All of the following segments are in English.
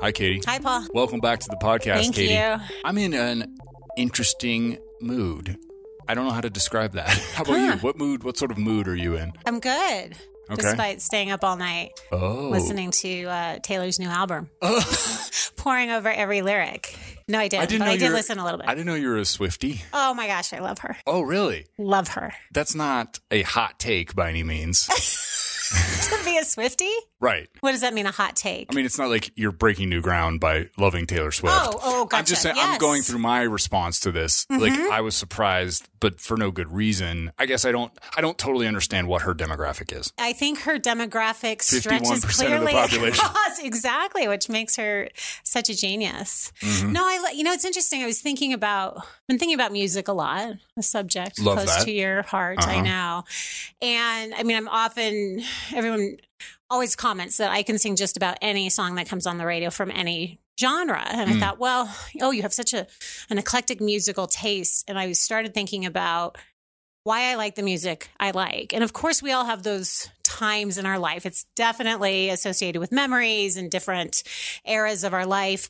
Hi, Katie. Hi, Paul. Welcome back to the podcast, Thank Katie. Thank you. I'm in an interesting mood. I don't know how to describe that. How about you? What sort of mood are you in? I'm good. Okay. Despite staying up all night listening to Taylor's new album. Pouring over every lyric. No, I didn't. I did listen a little bit. I didn't know you were a Swiftie. Oh, my gosh. I love her. Oh, really? Love her. That's not a hot take by any means. To be a Swiftie? Right. What does that mean, a hot take? I mean, it's not like you're breaking new ground by loving Taylor Swift. Oh, gotcha. I'm just saying, yes. I'm going through my response to this. Mm-hmm. Like, I was surprised, but for no good reason. I guess I don't totally understand what her demographic is. I think her demographic stretches clearly across, exactly, which makes her such a genius. Mm-hmm. No, it's interesting. I was thinking about, music a lot, a subject Love close that. To your heart, uh-huh. I know. And I mean, everyone always comments that I can sing just about any song that comes on the radio from any genre. And I thought, you have such an eclectic musical taste. And I started thinking about why I like the music I like. And of course, we all have those times in our life. It's definitely associated with memories and different eras of our life.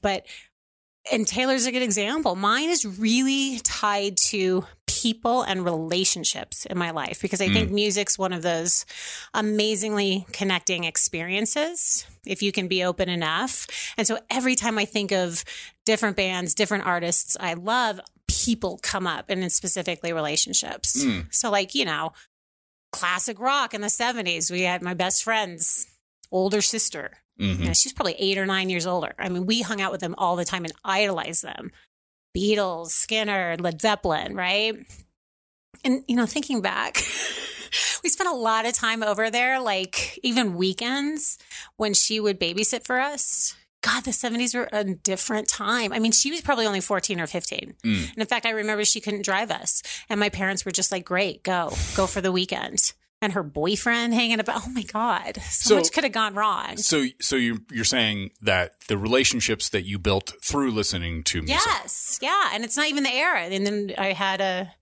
And Taylor's a good example. Mine is really tied to people and relationships in my life because I think music's one of those amazingly connecting experiences if you can be open enough. And so every time I think of different bands, different artists I love, people come up, and then specifically relationships. So like, classic rock in the 70s, we had my best friend's older sister. Mm-hmm. She's probably 8 or 9 years older. I mean, we hung out with them all the time and idolized them. Beatles, Skinner, Led Zeppelin, right? And, thinking back, we spent a lot of time over there, like even weekends when she would babysit for us. God, the 70s were a different time. I mean, she was probably only 14 or 15. And in fact, I remember she couldn't drive us. And my parents were just like, great, go for the weekend. And her boyfriend hanging about. Oh my God. So much could have gone wrong. So you're saying that the relationships that you built through listening to music. Yes. Yeah. And it's not even the era. And then I had a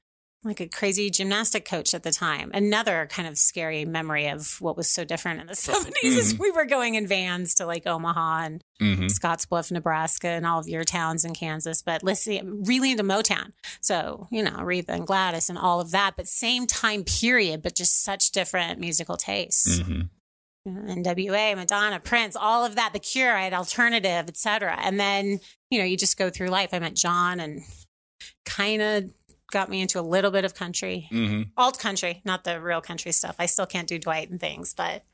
crazy gymnastic coach at the time. Another kind of scary memory of what was so different in the 70s is we were going in vans to like Omaha and Scottsbluff, Nebraska, and all of your towns in Kansas. But I'm really into Motown. So, Aretha and Gladys and all of that. But same time period, but just such different musical tastes. Mm-hmm. NWA, Madonna, Prince, all of that. The Cure, I had alternative, et cetera. And then, you just go through life. I met John and kind of got me into a little bit of country, alt country, not the real country stuff. I still can't do Dwight and things, but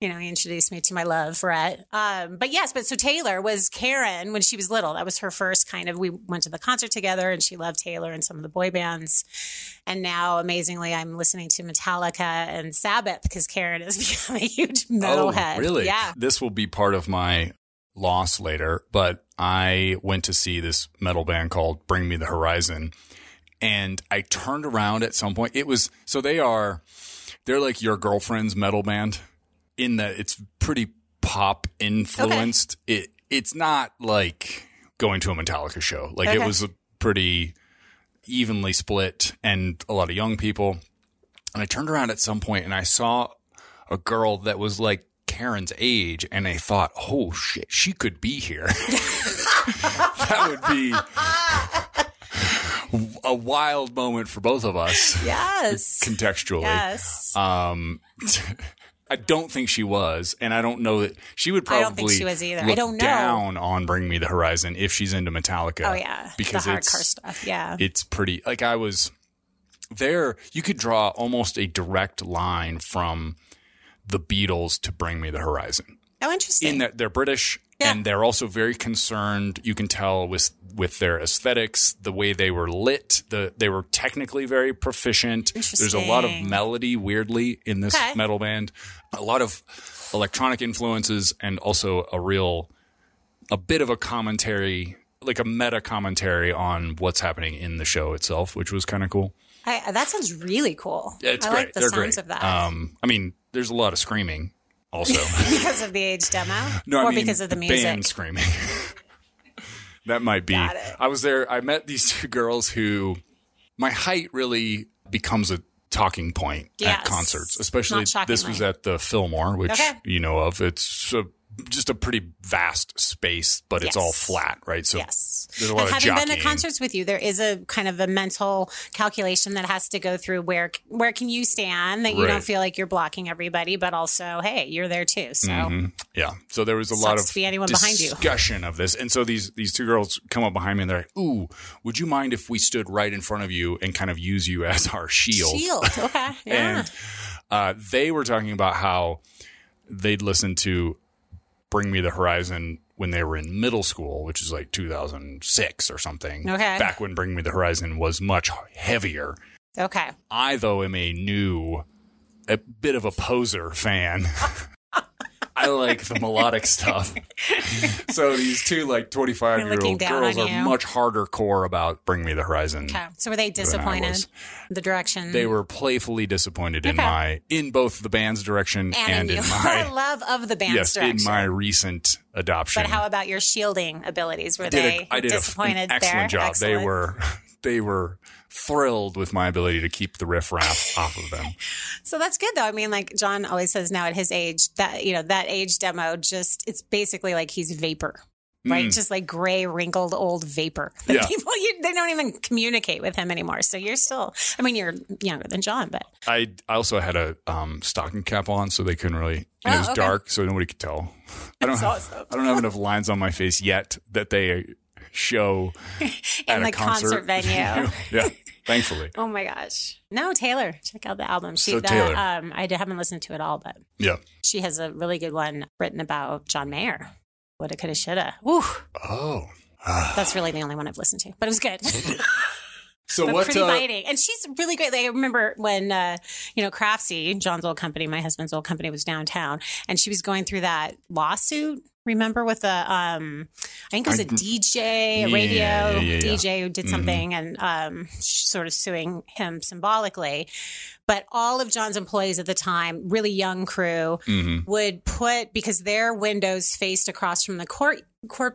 he introduced me to my love, Rhett. So Taylor was Karen when she was little. That was her first kind of, we went to the concert together and she loved Taylor and some of the boy bands. And now amazingly, I'm listening to Metallica and Sabbath because Karen has become a huge metalhead. Oh, really? Yeah. This will be part of my loss later, but I went to see this metal band called Bring Me the Horizon. And I turned around at some point. It was they're like your girlfriend's metal band in that it's pretty pop influenced. Okay. It's not like going to a Metallica show. Like it was a pretty evenly split and a lot of young people. And I turned around at some point and I saw a girl that was like Karen's age, and I thought, oh shit, she could be here. That would be a wild moment for both of us. Yes. Contextually. Yes. I don't think she was, and I don't know that she would probably I don't think she was either. I don't know. Down on Bring Me the Horizon if she's into Metallica. Oh, yeah. Because the hardcore stuff, yeah. It's pretty – like I was – there you could draw almost a direct line from the Beatles to Bring Me the Horizon. Oh, interesting. In that they're British – yeah. And they're also very concerned, you can tell, with their aesthetics, the way they were lit. They were technically very proficient. There's a lot of melody, weirdly, in this metal band. A lot of electronic influences and also a bit of a commentary, like a meta commentary on what's happening in the show itself, which was kind of cool. That sounds really cool. Yeah, it's great. Like the sounds of that. There's a lot of screaming. Also, because of the age demo, because of the music, band screaming. That might be. I was there. I met these two girls who, my height really becomes a talking point at concerts, especially this was at the Fillmore, which you know of. It's a just a pretty vast space, but yes. It's all flat, right? So yes. There's a lot of jockeying. Having been to concerts with you, there is a kind of a mental calculation that has to go through where can you stand that you right. don't feel like you're blocking everybody, but also, hey, you're there too. So mm-hmm. yeah. So there was a lot of discussion of this. And so these two girls come up behind me and they're like, ooh, would you mind if we stood right in front of you and kind of use you as our shield? Shield. Okay. Yeah. And they were talking about how they'd listened to Bring Me the Horizon when they were in middle school, which is like 2006 or something. Okay. Back when Bring Me the Horizon was much heavier. Okay. I, though, am a bit of a poser fan. I like the melodic stuff. So these two like 25-year-old girls are much harder core about Bring Me the Horizon. Okay. So were they disappointed in the direction? They were playfully disappointed okay. in both the band's direction and in my love of the band's direction. In my recent adoption. But how about your shielding abilities? Were they disappointed there? I did an excellent job. Excellent. They were thrilled with my ability to keep the riffraff off of them. So that's good, though. I mean, like John always says now at his age, that, you know, that age demo just, it's basically like he's vapor, right? Mm. Just like gray, wrinkled, old vapor. But yeah. They don't even communicate with him anymore. So you're still, I mean, you're younger than John, but. I also had a stocking cap on, so they couldn't really, and it was okay. dark, so nobody could tell. I don't have enough lines on my face yet that they show in the concert venue. Yeah, thankfully. Oh my gosh. No, Taylor, check out the album. Taylor. I haven't listened to it all, but yeah, she has a really good one written about John Mayer. Woulda coulda shoulda. Woo. Oh, that's really the only one I've listened to, but it was good. So but pretty biting. And she's really great. Like, I remember when, Craftsy, John's old company, my husband's old company, was downtown, and she was going through that lawsuit. Remember with the, I think it was a DJ, a radio DJ who did something mm-hmm. and sort of suing him symbolically. But all of John's employees at the time, really young crew, mm-hmm. would put, because their windows faced across from the court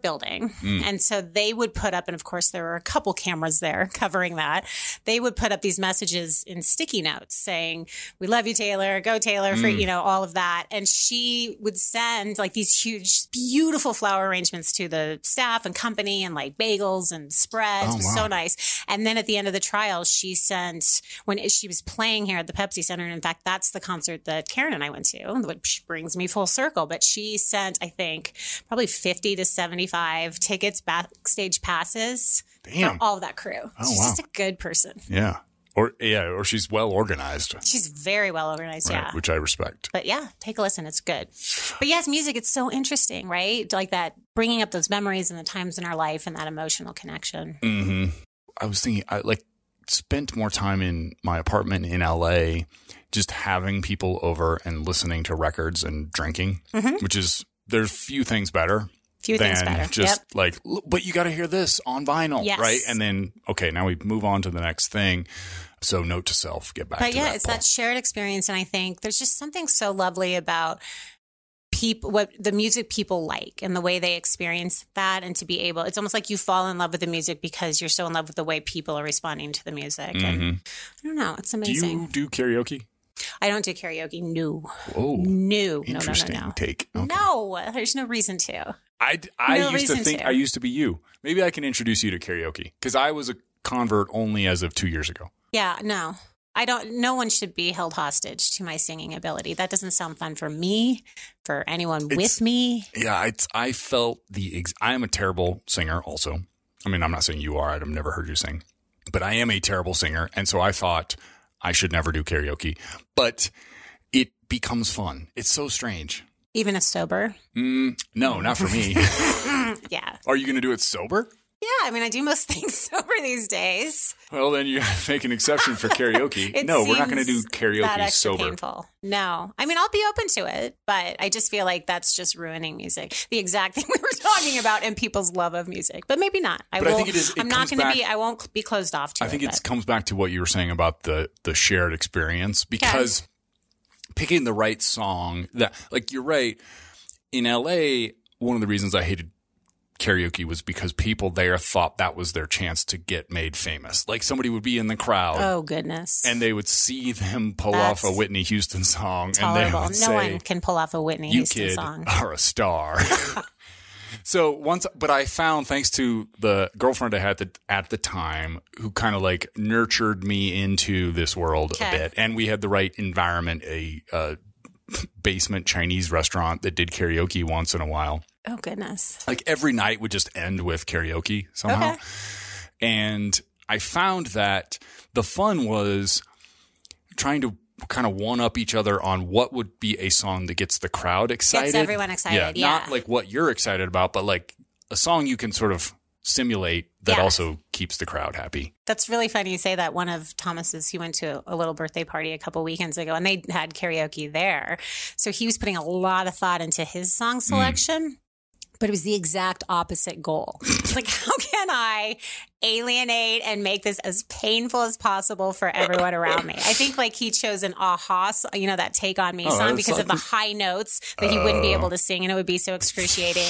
building. Mm. And so they would put up, and of course there were a couple cameras there covering that. They would put up these messages in sticky notes saying, we love you, Taylor, go Taylor, for, all of that. And she would send like these huge, beautiful flower arrangements to the staff and company and like bagels and spreads. It was so nice. And then at the end of the trial, she sent, when she was playing here at the Pepsi Center, and in fact, that's the concert that Karen and I went to, which brings me full circle. But she sent, I think, probably 50 to 75 tickets, backstage passes for all of that crew. Oh, she's just a good person. Yeah. Or she's well organized. She's very well organized, right, yeah. Which I respect. But yeah, take a listen. It's good. But yes, music, it's so interesting, right? Like that, bringing up those memories and the times in our life and that emotional connection. Mm-hmm. I was thinking, I like spent more time in my apartment in LA just having people over and listening to records and drinking, mm-hmm. which is, there's few things better. Just yep. like, but you got to hear this on vinyl, yes. right? And then, okay, now we move on to the next thing. So note to self, get back to that. But yeah, it's that shared experience. And I think there's just something so lovely about people, what the music people like and the way they experience that, and to be able, it's almost like you fall in love with the music because you're so in love with the way people are responding to the music. Mm-hmm. And I don't know. It's amazing. Do you do karaoke? I don't do karaoke. No. Oh, no. Interesting no. take. Okay. No, there's no reason to. I used to be you. Maybe I can introduce you to karaoke, because I was a convert only as of 2 years ago. Yeah, no. I don't. No one should be held hostage to my singing ability. That doesn't sound fun for me, for anyone with me. Yeah, I am a terrible singer also. I mean, I'm not saying you are. I've never heard you sing. But I am a terrible singer. And so I thought I should never do karaoke. But it becomes fun. It's so strange. Even if sober? No, not for me. Yeah. Are you going to do it sober? Yeah. I mean, I do most things sober these days. Well, then you make an exception for karaoke. No, we're not going to do karaoke sober. Painful. No. I mean, I'll be open to it, but I just feel like that's just ruining music. The exact thing we were talking about, and people's love of music. But maybe not. I think it is. I won't be closed off to it. I think it comes back to what you were saying about the shared experience, because picking the right song, that, like, you're right. In LA, one of the reasons I hated karaoke was because people there thought that was their chance to get made famous. Like somebody would be in the crowd. Oh, goodness. And they would see them pull off a Whitney Houston song. Tolerable. And they would say, no one can pull off a Whitney Houston song. You kid are a star. So once, but I found, thanks to the girlfriend I had at the time, who kind of like nurtured me into this world a bit. And we had the right environment, a basement Chinese restaurant that did karaoke once in a while. Oh, goodness. Like every night would just end with karaoke somehow. Okay. And I found that the fun was trying to kind of one-up each other on what would be a song that gets the crowd excited. Gets everyone excited, yeah. Not like what you're excited about, but like a song you can sort of simulate that also keeps the crowd happy. That's really funny you say that. One of Thomas's, he went to a little birthday party a couple weekends ago, and they had karaoke there. So he was putting a lot of thought into his song selection. Mm. But it was the exact opposite goal. It's like, how can I alienate and make this as painful as possible for everyone around me? I think like he chose an a-ha, you know, that Take on Me song because of the high notes that he wouldn't be able to sing, and it would be so excruciating.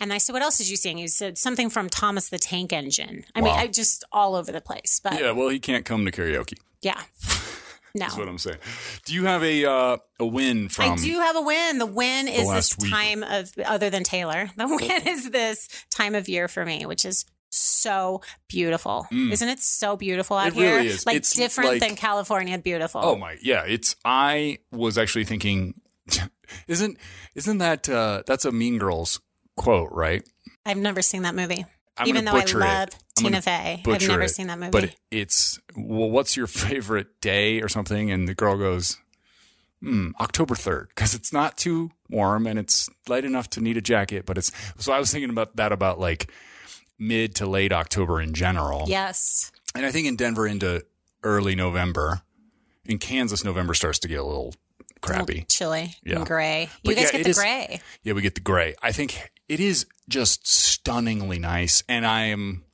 And I said, what else did you sing? He said something from Thomas the Tank Engine. I mean, I just all over the place. But yeah, well, he can't come to karaoke. Yeah. No. That's what I'm saying. Do you have a win from? I do have a win. The win is this time of, other than Taylor, the win is this time of year for me, which is so beautiful. Mm. Isn't it so beautiful out here? It really is. Like it's different than California beautiful. Oh my, yeah. It's, I was actually thinking, isn't that, that's a Mean Girls quote, right? I've never seen that movie. Even though I love Tina Fey. I've never seen that movie. But it's, well, what's your favorite day or something? And the girl goes, October 3rd. Because it's not too warm and it's light enough to need a jacket. But it's, so I was thinking about that, about like mid to late October in general. Yes. And I think in Denver into early November. In Kansas, November starts to get a little crappy. A little chilly and gray. You guys get the gray. Yeah, we get the gray. I think it is just stunningly nice. And I'm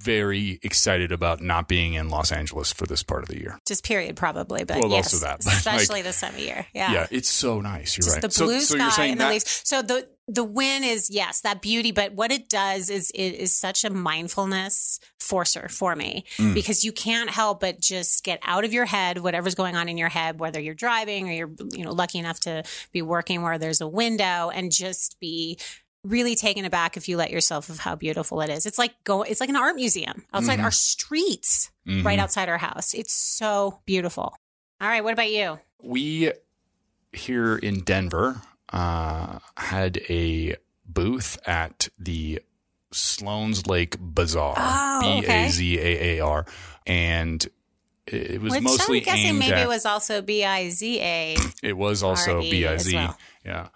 very excited about not being in Los Angeles for this part of the year. Just period, probably. But well, yes, also that. But especially like, this time of year. Yeah. Yeah. It's so nice. You're just right. The blue sky and the leaves. So the win is, yes, that beauty. But what it does is it is such a mindfulness forcer for me because you can't help but just get out of your head, whatever's going on in your head, whether you're driving or you're lucky enough to be working where there's a window, and just be really taken aback if you let yourself of how beautiful it is. It's like it's like an art museum outside our streets, right outside our house. It's so beautiful. All right, what about you? We here in Denver had a booth at the Sloan's Lake Bazaar, B-A-Z-A-A-R, and it was mostly aimed at. It was also B-I-Z-A. It was also B-I-Z. Well. Yeah.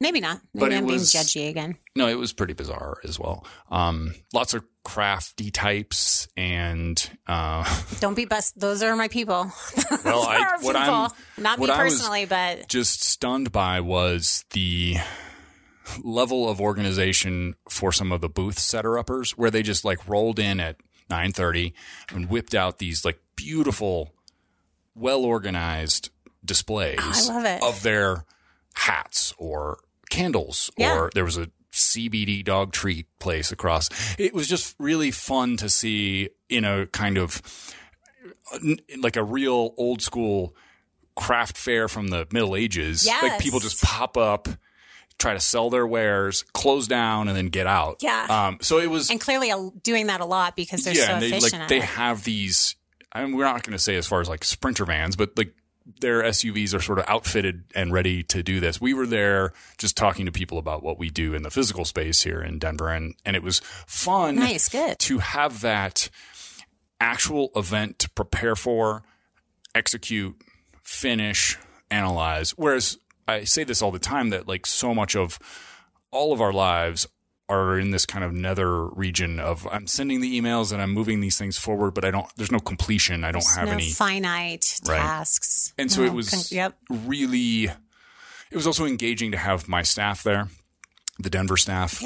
Maybe not. Maybe I'm being judgy again. No, it was pretty bizarre as well. Lots of crafty types and don't be best. Those are my people. Well, not me personally, but just stunned by was the level of organization for some of the booth setter-uppers, where they just like rolled in at 9:30 and whipped out these like beautiful, well-organized displays of their hats or candles, or there was a CBD dog treat place across. It was just really fun to see in a kind of like a real old school craft fair from the Middle Ages. Yes. Like people just pop up, try to sell their wares, close down, and then get out. Yeah. So it was, and clearly doing that a lot because they're so efficient. Like, they have these. I mean, we're not going to say as far as like sprinter vans, but like their SUVs are sort of outfitted and ready to do this. We were there just talking to people about what we do in the physical space here in Denver, and it was fun. Nice, good to have that actual event to prepare for, execute, finish, analyze. Whereas I say this all the time that like so much of all of our lives are in this kind of nether region of I'm sending the emails and I'm moving these things forward, but there's no completion. I don't have any finite tasks. And so it was really, it was also engaging to have my staff there, the Denver staff,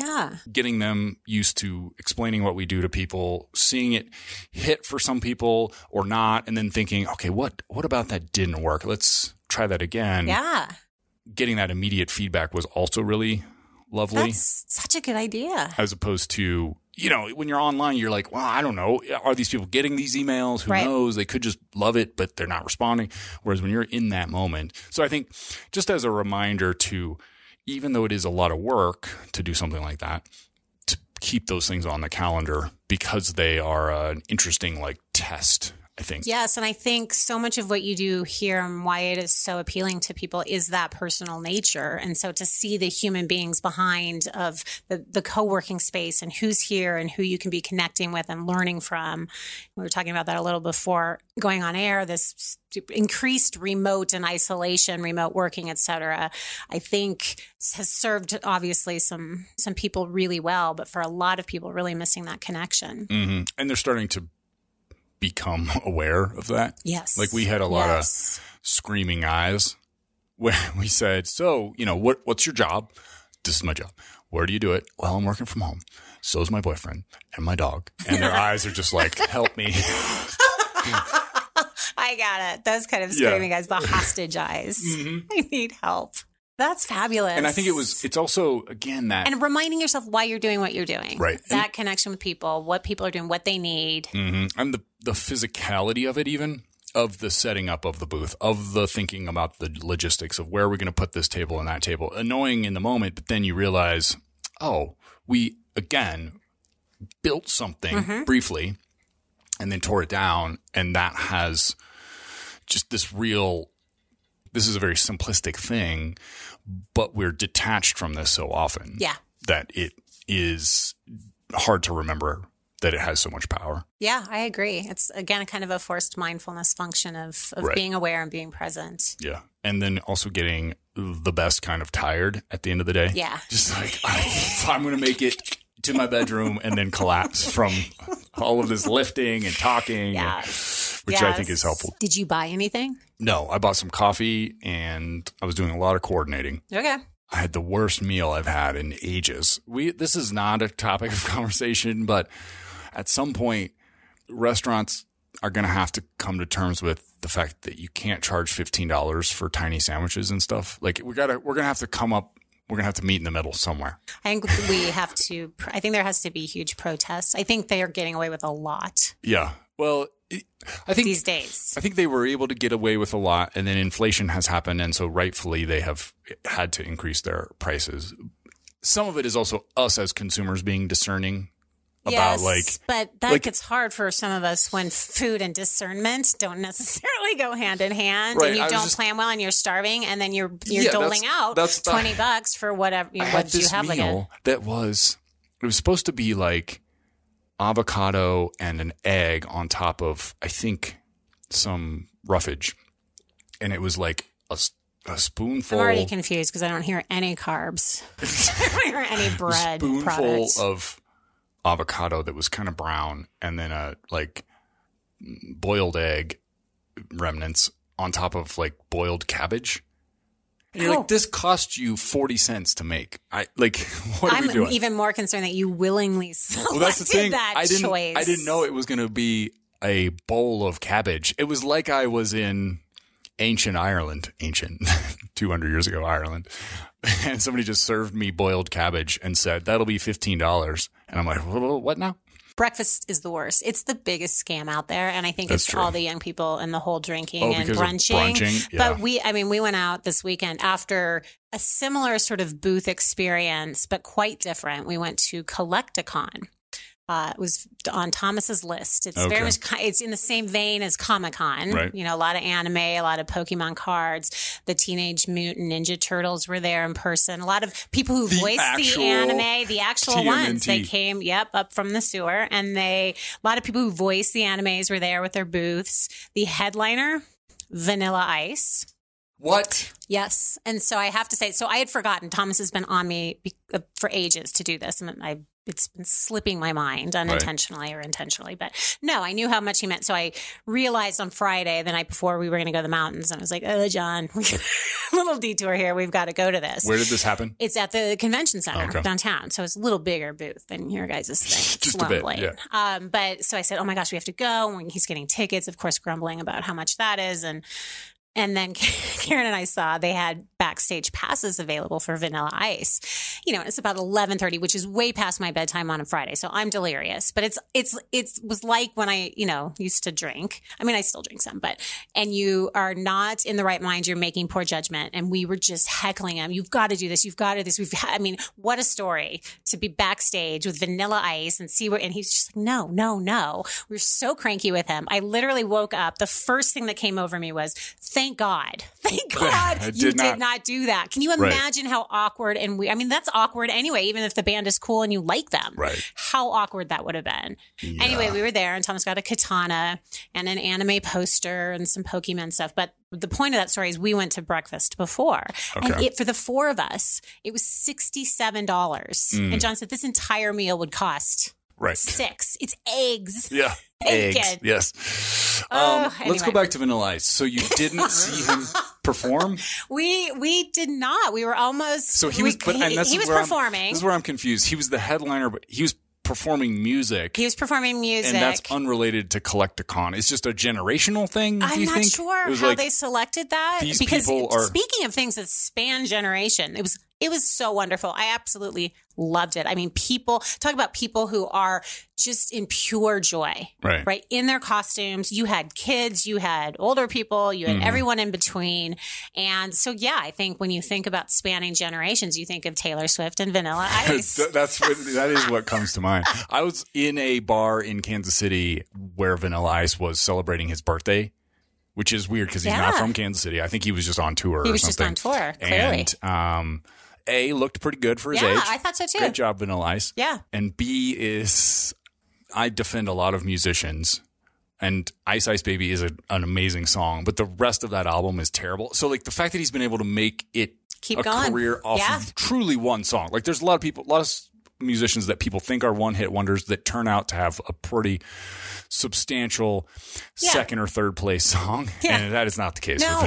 getting them used to explaining what we do to people, seeing it hit for some people or not. And then thinking, okay, what about that didn't work? Let's try that again. Yeah. Getting that immediate feedback was also really lovely. That's such a good idea. As opposed to, you know, when you're online, you're like, well, I don't know. Are these people getting these emails? Who right. knows? They could just love it, but they're not responding. Whereas when you're in that moment. So I think just as a reminder to, even though it is a lot of work to do something like that, to keep those things on the calendar because they are an interesting like test, I think. Yes. And I think so much of what you do here and why it is so appealing to people is that personal nature. And so to see the human beings behind of the co-working space and who's here and who you can be connecting with and learning from. We were talking about that a little before going on air, this increased remote and isolation, remote working, et cetera, I think has served obviously some people really well, but for a lot of people really missing that connection. Mm-hmm. And they're starting to become aware of that. Yes. Like we had a lot yes. of screaming eyes where we said, so, you know, what's your job? This is my job. Where do you do it? Well, I'm working from home. So is my boyfriend and my dog. And their eyes are just like, help me. I got it. Those kind of screaming yeah. eyes, the hostage eyes. Mm-hmm. I need help. That's fabulous. And I think it's also, again, that. And reminding yourself why you're doing what you're doing. Right. That and connection with people, what people are doing, what they need. Mm-hmm. And the physicality of it even, of the setting up of the booth, of the thinking about the logistics of where we're going to put this table and that table. Annoying in the moment, but then you realize, oh, we, again, built something mm-hmm. briefly and then tore it down. And that has just this real... This is a very simplistic thing, but we're detached from this so often yeah. that it is hard to remember that it has so much power. Yeah, I agree. It's, again, kind of a forced mindfulness function of right. being aware and being present. Yeah. And then also getting the best kind of tired at the end of the day. Yeah. Just like, I'm going to make it to my bedroom and then collapse from all of this lifting and talking. Yeah. Which yes. I think is helpful. Did you buy anything? No, I bought some coffee and I was doing a lot of coordinating. Okay. I had the worst meal I've had in ages. This is not a topic of conversation, but at some point, restaurants are going to have to come to terms with the fact that you can't charge $15 for tiny sandwiches and stuff. Like we're going to have to come up. We're going to have to meet in the middle somewhere. I think we have to. I think there has to be huge protests. I think they are getting away with a lot. Yeah. Well, I think these days, I think they were able to get away with a lot, and then inflation has happened, and so rightfully they have had to increase their prices. Some of it is also us as consumers being discerning about but that gets hard for some of us when food and discernment don't necessarily go hand in hand, right, and you don't plan well, and you're starving, and then you're doling out $20 for whatever what you have. Like it was supposed to be like avocado and an egg on top of, I think, some roughage. And it was like a spoonful. I'm already confused because I don't hear any carbs. I don't hear any bread spoonful products. Of avocado that was kind of brown, and then a like boiled egg remnants on top of like boiled cabbage. And you're like, this cost you 40 cents to make. What are we doing? I'm even more concerned that you willingly selected that choice. I didn't know it was going to be a bowl of cabbage. It was like I was in ancient Ireland, 200 years ago Ireland, and somebody just served me boiled cabbage and said, that'll be $15. And I'm like, what now? Breakfast is the worst. It's the biggest scam out there. And I think it's true. All the young people and the whole drinking and brunching. Yeah. But we went out this weekend after a similar sort of booth experience, but quite different. We went to Collecticon. It was on Thomas's list. It's very much, it's in the same vein as Comic-Con, right. You know, a lot of anime, a lot of Pokemon cards. The Teenage Mutant Ninja Turtles were there in person. A lot of people who voiced the anime, the actual TMNT. Ones. They came, up from the sewer. And a lot of people who voiced the animes were there with their booths. The headliner, Vanilla Ice. What? Yes. And so I have to say, I had forgotten. Thomas has been on me for ages to do this. And it's been slipping my mind unintentionally or intentionally, but no, I knew how much he meant. So I realized on Friday, the night before, we were going to go to the mountains, and I was like, oh, John, little detour here. We've got to go to this. Where did this happen? It's at the convention center downtown. So it's a little bigger booth than your guys' thing. It's just lovely. A bit, yeah. But so I said, oh my gosh, we have to go. And he's getting tickets, of course, grumbling about how much that is. And then Karen and I saw they had backstage passes available for Vanilla Ice. You know, and it's about 11:30, which is way past my bedtime on a Friday. So I'm delirious, but it was like when I, you know, used to drink. I mean, I still drink some, but, and you are not in the right mind. You're making poor judgment. And we were just heckling him. You've got to do this. You've got to do this. I mean, what a story to be backstage with Vanilla Ice and see where, and he's just like, no. We're so cranky with him. I literally woke up. The first thing that came over me was, thank God you did not do that. Can you imagine how awkward and weird? I mean, that's awkward anyway, even if the band is cool and you like them. Right. How awkward that would have been. Yeah. Anyway, we were there and Thomas got a katana and an anime poster and some Pokemon stuff. But the point of that story is we went to breakfast before. Okay. And for the four of us, it was $67. And John said this entire meal would cost $6. It's eggs. Yeah. Eggs. Yes. Anyway. Let's go back to Vanilla Ice. So you didn't see him perform? We did not. We were almost. So he was performing. This is where I'm confused. He was the headliner, but he was performing music. And that's unrelated to Collecticon. It's just a generational thing, I'm not sure how they selected that. These people are... Speaking of things that span generation, it was so wonderful. I absolutely loved it. I mean, talk about people who are just in pure joy, right? In their costumes. You had kids, you had older people, you had everyone in between. And so, yeah, I think when you think about spanning generations, you think of Taylor Swift and Vanilla Ice. that is what comes to mind. I was in a bar in Kansas City where Vanilla Ice was celebrating his birthday. Which is weird because he's not from Kansas City. I think he was just on tour or something. He was just on tour, clearly. And A, looked pretty good for his age. Yeah, I thought so too. Good job, Vanilla Ice. Yeah. And B is, I defend a lot of musicians. And Ice Ice Baby is an amazing song. But the rest of that album is terrible. So like the fact that he's been able to make it career off of truly one song. Like there's a lot of musicians that people think are one hit wonders that turn out to have a pretty substantial second or third place song. Yeah. And that is not the case. No.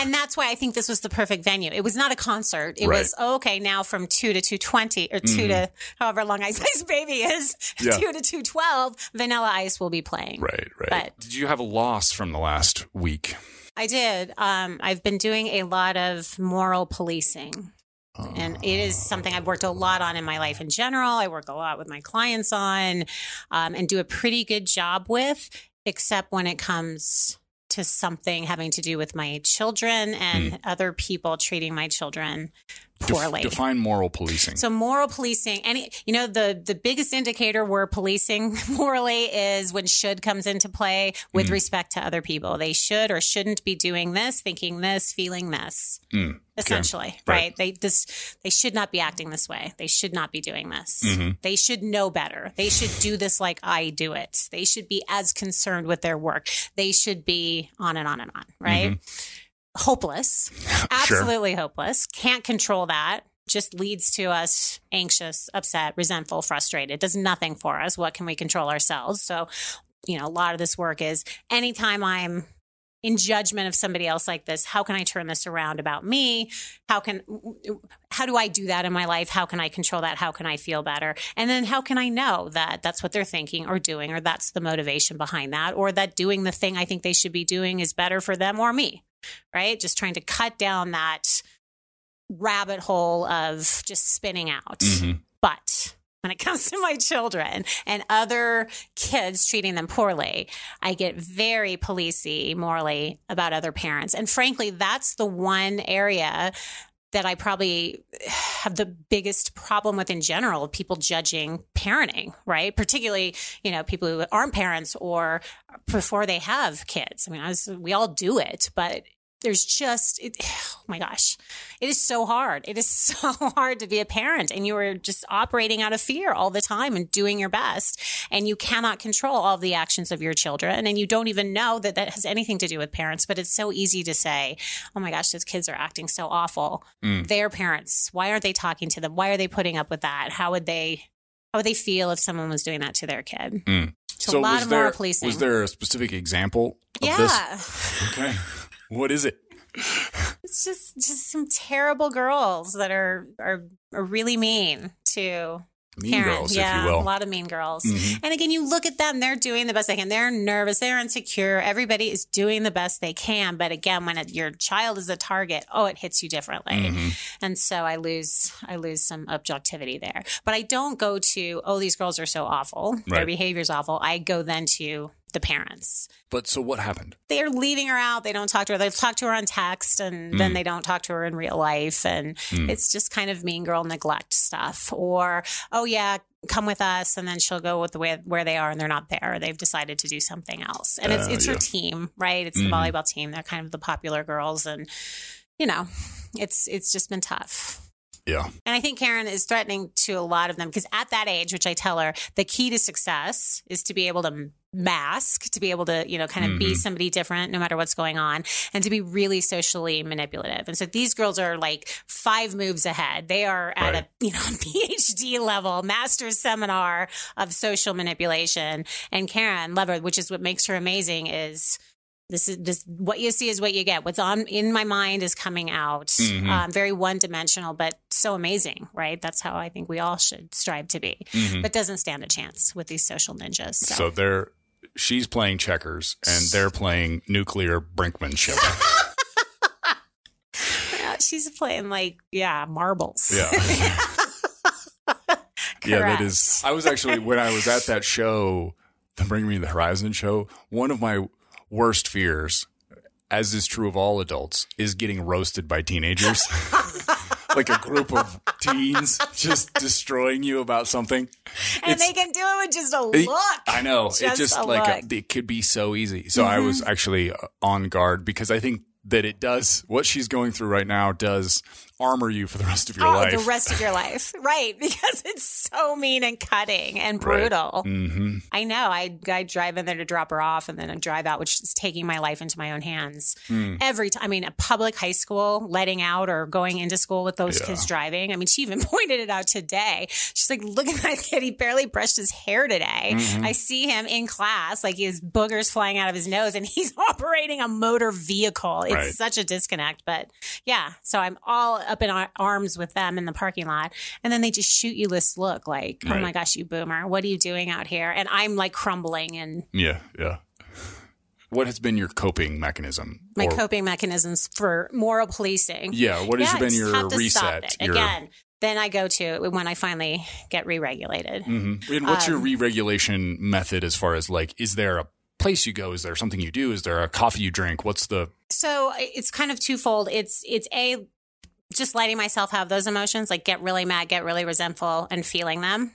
And that's why I think this was the perfect venue. It was not a concert. It was, now from 2 to 2:20 or 2 to however long Ice Ice Baby is, 2 to 2:12, Vanilla Ice will be playing. Right. But did you have a loss from the last week? I did. I've been doing a lot of moral policing. And it is something I've worked a lot on in my life in general. I work a lot with my clients on and do a pretty good job with, except when it comes to something having to do with my children and other people treating my children poorly. Define moral policing. So moral policing, the biggest indicator we're policing morally is when should comes into play with respect to other people. They should or shouldn't be doing this, thinking this, feeling this. Essentially, okay. Right? They should not be acting this way. They should not be doing this. Mm-hmm. They should know better. They should do this like I do it. They should be as concerned with their work. They should be on and on and on, right? Mm-hmm. Hopeless. Absolutely hopeless. Can't control that. Just leads to us anxious, upset, resentful, frustrated. Does nothing for us. What can we control ourselves? So, a lot of this work is anytime I'm in judgment of somebody else like this, how can I turn this around about me? How do I do that in my life? How can I control that? How can I feel better? And then how can I know that that's what they're thinking or doing, or that's the motivation behind that, or that doing the thing I think they should be doing is better for them or me, right? Just trying to cut down that rabbit hole of just spinning out. Mm-hmm. But when it comes to my children and other kids treating them poorly, I get very policey morally about other parents. And frankly, that's the one area that I probably have the biggest problem with in general, people judging parenting, right? Particularly, people who aren't parents or before they have kids. I mean, we all do it, but there's just, oh my gosh, it is so hard. It is so hard to be a parent, and you are just operating out of fear all the time and doing your best, and you cannot control all the actions of your children, and you don't even know that that has anything to do with parents, but it's so easy to say, oh my gosh, those kids are acting so awful. Their parents, why aren't they talking to them? Why are they putting up with that? How would they feel if someone was doing that to their kid? So a lot of moral policing. Was there a specific example of this? Yeah. Okay. What is it? It's just some terrible girls that are really mean to Mean Girls, yeah, if you will. A lot of Mean Girls. Mm-hmm. And again, you look at them, they're doing the best they can. They're nervous, they're insecure. Everybody is doing the best they can. But again, when your child is a target, it hits you differently. Mm-hmm. And so I lose some objectivity there. But I don't go to, these girls are so awful. Right. Their behavior's awful. I go then to the parents. But so what happened? They're leaving her out. They don't talk to her. They've talked to her on text and then they don't talk to her in real life. And it's just kind of mean girl neglect stuff. Or, come with us. And then she'll go with the way where they are and they're not there. They've decided to do something else. And it's her team, right? It's the volleyball team. They're kind of the popular girls. And, it's just been tough. Yeah. And I think Karen is threatening to a lot of them because at that age, which I tell her, the key to success is to be able to mask, to be able to, kind of be somebody different no matter what's going on and to be really socially manipulative. And so these girls are like 5 moves ahead. They are at a, PhD level, master's seminar of social manipulation. And Karen, love her, which is what makes her amazing, is... This is what you see is what you get. What's on in my mind is coming out. Mm-hmm. Very one-dimensional, but so amazing, right? That's how I think we all should strive to be. Mm-hmm. But doesn't stand a chance with these social ninjas. So she's playing checkers, and they're playing nuclear brinkmanship. She's playing marbles. Yeah. Yeah, that is. I was actually, when I was at that show, the Bring Me the Horizon show, one of my worst fears, as is true of all adults, is getting roasted by teenagers. Like a group of teens just destroying you about something. And they can do it with just a look. I know. It's just like it could be so easy. So I was actually on guard because I think that it does, what she's going through right now does armor you for the rest of your life. The rest of your life. Right. Because it's so mean and cutting and brutal. Right. Mm-hmm. I know. I drive in there to drop her off and then I drive out, which is taking my life into my own hands. Every time. I mean, a public high school letting out or going into school with those kids driving. I mean, she even pointed it out today. She's like, look at that kid. He barely brushed his hair today. Mm-hmm. I see him in class, like his boogers flying out of his nose and he's operating a motor vehicle. It's such a disconnect. But yeah, so I'm all up in arms with them in the parking lot. And then they just shoot you this look like, oh my gosh, you boomer. What are you doing out here? And I'm like crumbling. And yeah. What has been your coping mechanism? My coping mechanisms for moral policing. Yeah. What has been your reset? Again, then I go to when I finally get re-regulated. Mm-hmm. And what's your re-regulation method as far as like, is there a place you go? Is there something you do? Is there a coffee you drink? What's the... So it's kind of twofold. It's a... just letting myself have those emotions, like get really mad, get really resentful and feeling them.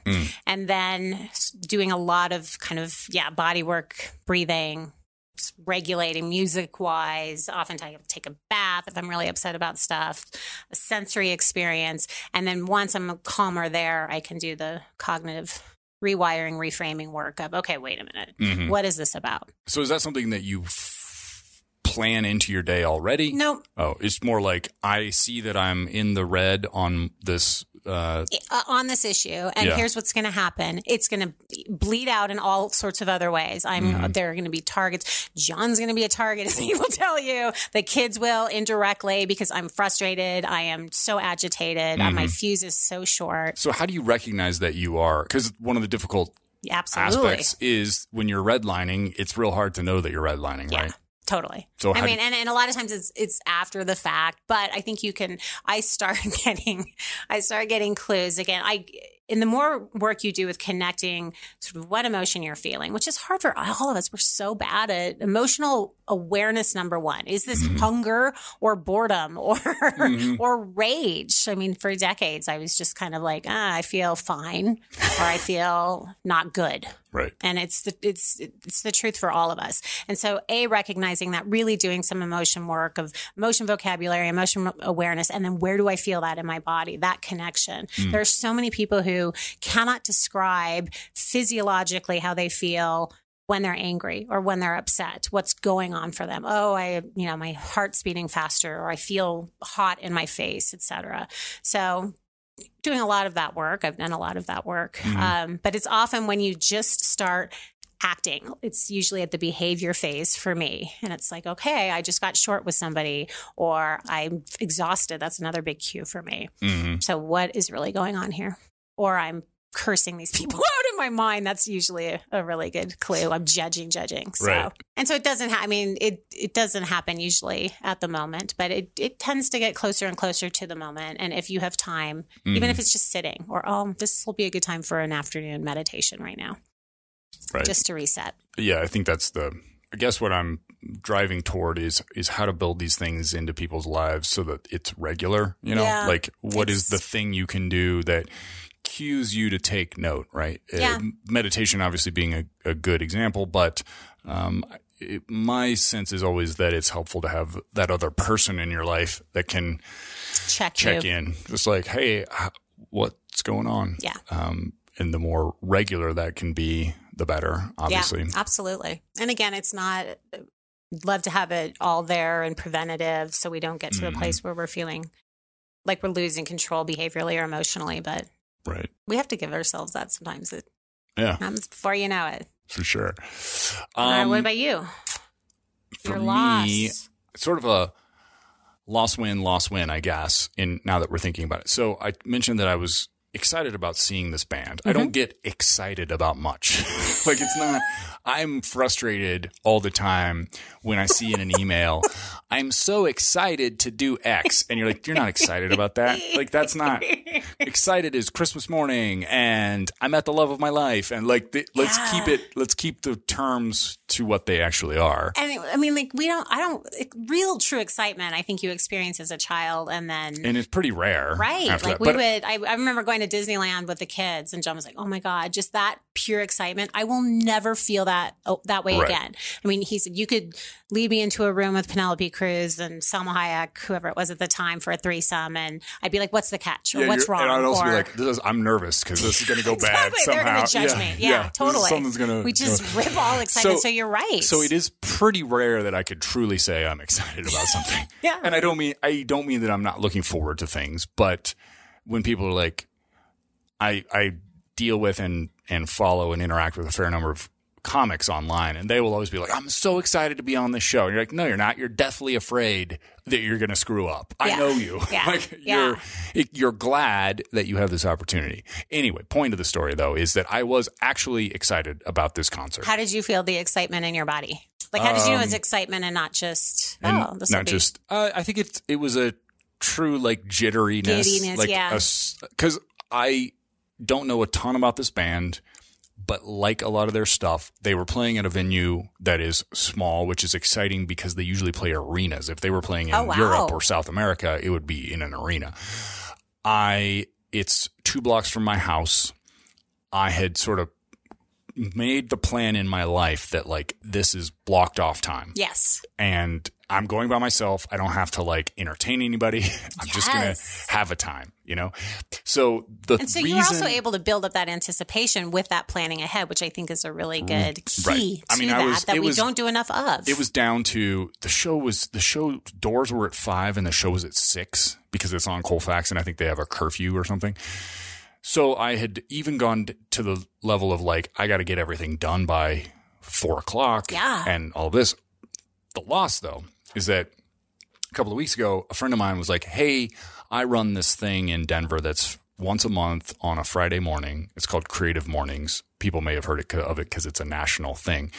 And then doing a lot of kind of, body work, breathing, regulating music wise. Often I take a bath if I'm really upset about stuff, a sensory experience. And then once I'm calmer there, I can do the cognitive rewiring, reframing work of, okay, wait a minute. Mm-hmm. What is this about? So is that something that you plan into your day already? No. It's more like I see that I'm in the red on this issue, and here's what's going to happen. It's going to bleed out in all sorts of other ways. There are going to be targets. John's going to be a target, as he will tell you. The kids will indirectly because I'm frustrated. I am so agitated. Mm-hmm. My fuse is so short. So how do you recognize that you are? Because one of the difficult aspects is when you're redlining, it's real hard to know that you're redlining, right? Totally. So I mean, and a lot of times it's after the fact, but I think you can, I start getting clues again. And the more work you do with connecting sort of what emotion you're feeling, which is hard for all of us. We're so bad at emotional awareness. Number one, is this hunger or boredom or or rage? I mean, for decades, I was just kind of like, I feel fine or I feel not good. Right. And it's the truth for all of us. And so recognizing that, really doing some emotion work of emotion vocabulary, emotion awareness, and then where do I feel that in my body, that connection. There are so many people who cannot describe physiologically how they feel when they're angry or when they're upset, what's going on for them. My heart's beating faster, or I feel hot in my face, etc. So doing a lot of that work. I've done a lot of that work. But it's often when you just start acting. It's usually at the behavior phase for me. And it's like, okay, I just got short with somebody, or I'm exhausted. That's another big cue for me. So what is really going on here? Or I'm cursing these people out in my mind, that's usually a really good clue. I'm judging. So, right. And so it doesn't it doesn't happen usually at the moment, but it tends to get closer and closer to the moment. And if you have time, even if it's just sitting or, this will be a good time for an afternoon meditation right now. Right. Just to reset. Yeah. I think that's what I'm driving toward is how to build these things into people's lives so that it's regular, yeah. Like what is the thing you can do that cues you to take note, right? Yeah. Meditation obviously being a good example, but my sense is always that it's helpful to have that other person in your life that can check in. Just like, hey, what's going on? Yeah. And the more regular that can be, the better, obviously. Yeah, absolutely. And again, it's not love to have it all there and preventative so we don't get to a place where we're feeling like we're losing control behaviorally or emotionally, but right. We have to give ourselves that sometimes. It comes before you know it. For sure. All right, what about you? For me, sort of a loss win, I guess, now that we're thinking about it. So I mentioned that I was excited about seeing this band. Mm-hmm. I don't get excited about much. Like it's not, I'm frustrated all the time when I see in an email, I'm so excited to do X. And you're like, you're not excited about that. Like that's not, excited is Christmas morning and I'm at the love of my life. And like, let's keep the terms to what they actually are. Real true excitement, I think you experience as a child and it's pretty rare. Right. Like I remember going to Disneyland with the kids and John was like, oh my God, just that pure excitement. I will never feel that way again. I mean, he said, you could lead me into a room with Penelope Cruz and Salma Hayek, whoever it was at the time, for a threesome. And I'd be like, what's the catch? Or what's wrong? And I'd also be like, I'm nervous because this is going to go bad somehow. They're going to judge me. Yeah, totally. We just rip all excitement. So you're right. So it is pretty rare that I could truly say I'm excited about something. Yeah. And I don't mean that I'm not looking forward to things, but when people are like, I deal with and follow and interact with a fair number of comics online, and they will always be like, I'm so excited to be on this show. And you're like, no, you're not. You're deathly afraid that you're going to screw up. I know you. Yeah. You're glad that you have this opportunity. Anyway, point of the story, though, is that I was actually excited about this concert. How did you feel the excitement in your body? Like, how did you know it's excitement and not just, I think it was a true, like, jitteriness. Giddiness, because I don't know a ton about this band, but like a lot of their stuff, they were playing at a venue that is small, which is exciting because they usually play arenas. If they were playing in Europe or South America, it would be in an arena. It's 2 blocks from my house. I had sort of made the plan in my life that, like, this is blocked off time. Yes. And I'm going by myself. I don't have to, like, entertain anybody. I'm just going to have a time, So you're also able to build up that anticipation with that planning ahead, which I think is a really good key we don't do enough of. It was down to the show doors were at 5 and the show was at 6 because it's on Colfax and I think they have a curfew or something. So I had even gone to the level of, like, I got to get everything done by 4 o'clock and all this. The loss, though, is that a couple of weeks ago, a friend of mine was like, hey, I run this thing in Denver that's once a month on a Friday morning. It's called Creative Mornings. People may have heard of it because it's a national thing.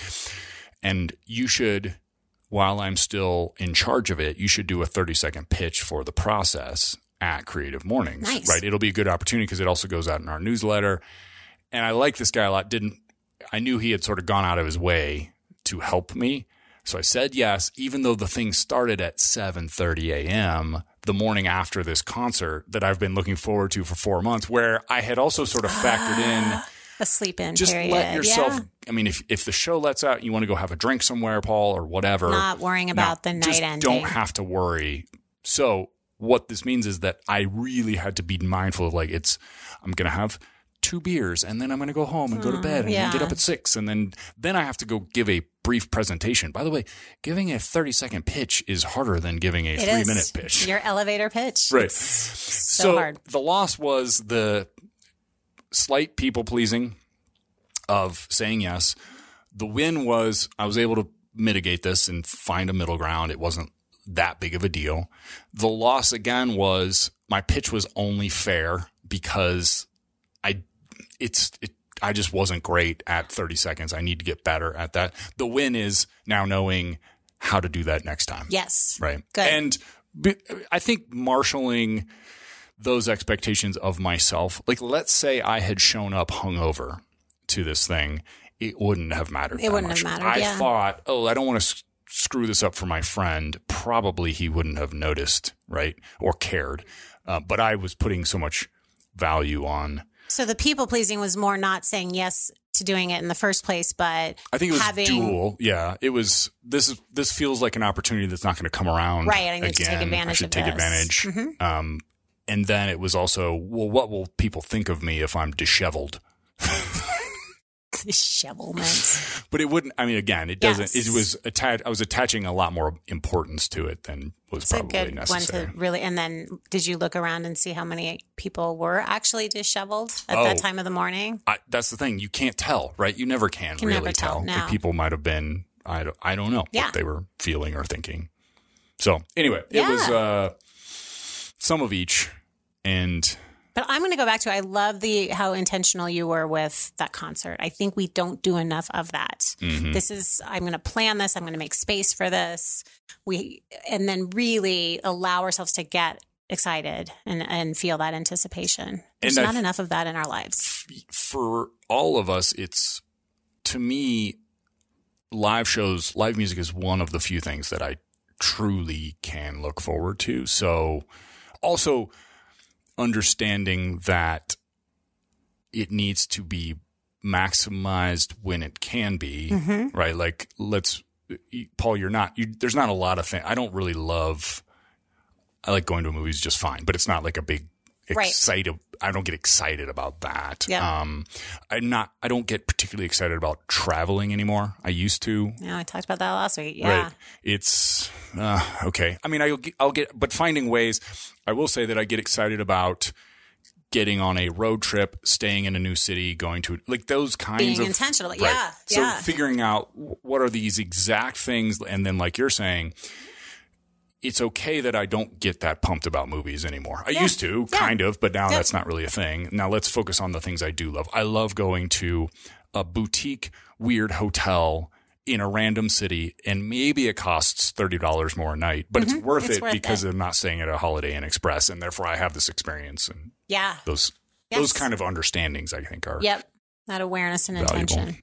And you should, while I'm still in charge of it, you should do a 30-second pitch for the process at Creative Mornings. Nice. Right? It'll be a good opportunity because it also goes out in our newsletter. And I like this guy a lot. I knew he had sort of gone out of his way to help me. So I said yes, even though the thing started at 7:30 a.m., the morning after this concert that I've been looking forward to for 4 months, where I had also sort of factored in a sleep-in just period. Let yourself – I mean, if the show lets out, you want to go have a drink somewhere, Paul, or whatever. Not worrying about the night ending. Don't have to worry. So what this means is that I really had to be mindful of, like, I'm going to have – 2 beers and then I'm going to go home and go to bed and get up at 6 and then I have to go give a brief presentation. By the way, giving a 30-second pitch is harder than giving a 3-minute pitch. Your elevator pitch. Right. It's so hard. The loss was the slight people pleasing of saying yes. The win was I was able to mitigate this and find a middle ground. It wasn't that big of a deal. The loss again was my pitch was only fair because I just wasn't great at 30 seconds. I need to get better at that. The win is now knowing how to do that next time. Yes. Right. Good. And I think marshaling those expectations of myself, like let's say I had shown up hungover to this thing, it wouldn't have mattered. It wouldn't have mattered. I thought, oh, I don't want to screw this up for my friend. Probably he wouldn't have noticed, right? Or cared. But I was putting so much value on. So the people pleasing was more not saying yes to doing it in the first place, but I think it was dual. Yeah, it was. This feels like an opportunity that's not going to come around. Right, I need to take advantage. I should take advantage. Mm-hmm. And then it was also, well, what will people think of me if I'm disheveled? Dishevelment. But it wouldn't. I mean, again, it doesn't. Yes. It was attached. I was attaching a lot more importance to it than was probably necessary. One to really. And then, did you look around and see how many people were actually disheveled at that time of the morning? That's the thing. You can't tell, right? You never can really tell. No. People might have been. I don't know what they were feeling or thinking. So anyway, it was some of each and. But I'm going to go back to, I love how intentional you were with that concert. I think we don't do enough of that. Mm-hmm. I'm going to plan this. I'm going to make space for this. And then really allow ourselves to get excited and feel that anticipation. There's not enough of that in our lives. For all of us, it's, to me, live shows, live music is one of the few things that I truly can look forward to. So also understanding that it needs to be maximized when it can be, mm-hmm. right? Like Paul, there's not a lot of things. I don't really love, I like going to movies just fine, but it's not like a big excited, right. I don't get excited about that. Yep. I don't get particularly excited about traveling anymore. I used to. Yeah, I talked about that last week. Yeah. Right. It's okay. I mean, but finding ways, I will say that I get excited about getting on a road trip, staying in a new city, going to like those kinds of being intentional. Right. Yeah. So figuring out what are these exact things. And then like you're saying, it's okay that I don't get that pumped about movies anymore. I used to, kind of, but now that's not really a thing. Now let's focus on the things I do love. I love going to a boutique, weird hotel in a random city, and maybe it costs $30 more a night, but mm-hmm. it's worth it because I'm not staying at a Holiday Inn Express, and therefore I have this experience. And those kind of understandings, I think, are that awareness and valuable. Intention.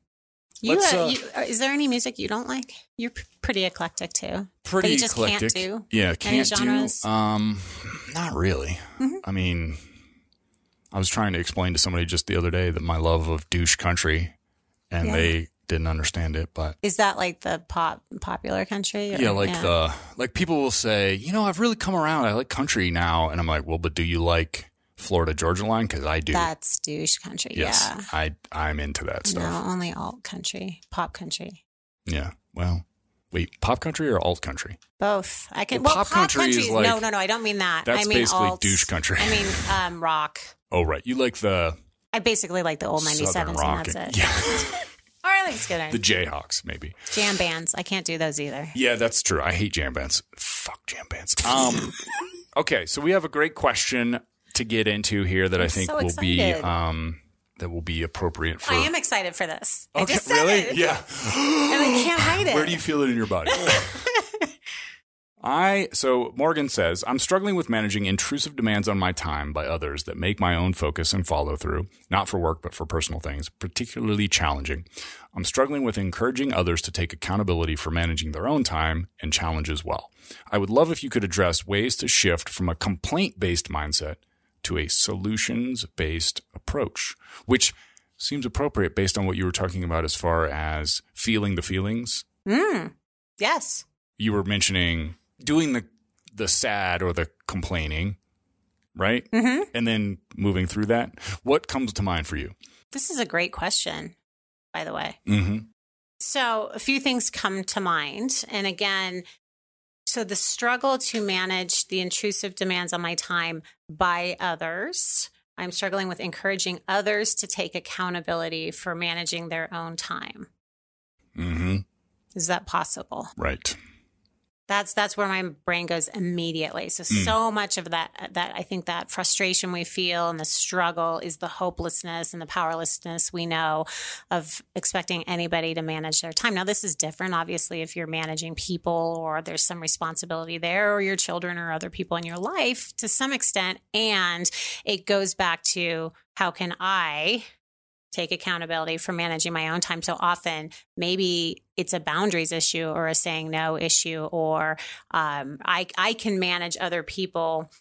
Is there any music you don't like? You're pretty eclectic too. Pretty that you just eclectic. Can't do. Yeah, can't any genres? Do. Not really. Mm-hmm. I mean, I was trying to explain to somebody just the other day that my love of douche country, and they didn't understand it. But is that like the popular country? Or, like people will say, you know, I've really come around. I like country now, and I'm like, well, but do you like Florida Georgia Line? Because I do. That's douche country. Yes, yeah. I'm into that stuff. No, only alt country, pop country. Yeah. Well, wait, pop country or alt country? Both. I can. Well, pop country is like no. I don't mean that. That's basically alt, douche country. I mean rock. Oh right, you like the. I basically like the old 97s. Rock and that's it. Yeah. All right, let's get in. The Jayhawks, maybe. Jam bands. I can't do those either. Yeah, that's true. I hate jam bands. Fuck jam bands. Okay, so we have a great question to get into here that I think will be appropriate for. I am excited for this. Okay, I just said really? It. Yeah. And I can't hide it. Where do you feel it in your body? So Morgan says, I'm struggling with managing intrusive demands on my time by others that make my own focus and follow through, not for work, but for personal things, particularly challenging. I'm struggling with encouraging others to take accountability for managing their own time and challenge as well. I would love if you could address ways to shift from a complaint-based mindset to a solutions-based approach, which seems appropriate based on what you were talking about as far as feeling the feelings. Yes. You were mentioning doing the sad or the complaining, right? Mm-hmm. And then moving through that. What comes to mind for you? This is a great question, by the way. Mm-hmm. So a few things come to mind. And again, so the struggle to manage the intrusive demands on my time by others. I'm struggling with encouraging others to take accountability for managing their own time. Mm-hmm. Is that possible? Right. That's where my brain goes immediately. So much of that I think that frustration we feel and the struggle is the hopelessness and the powerlessness we know of expecting anybody to manage their time. Now, this is different, obviously, if you're managing people or there's some responsibility there or your children or other people in your life to some extent. And it goes back to how can I take accountability for managing my own time. So often maybe it's a boundaries issue or a saying no issue, or I can manage other people.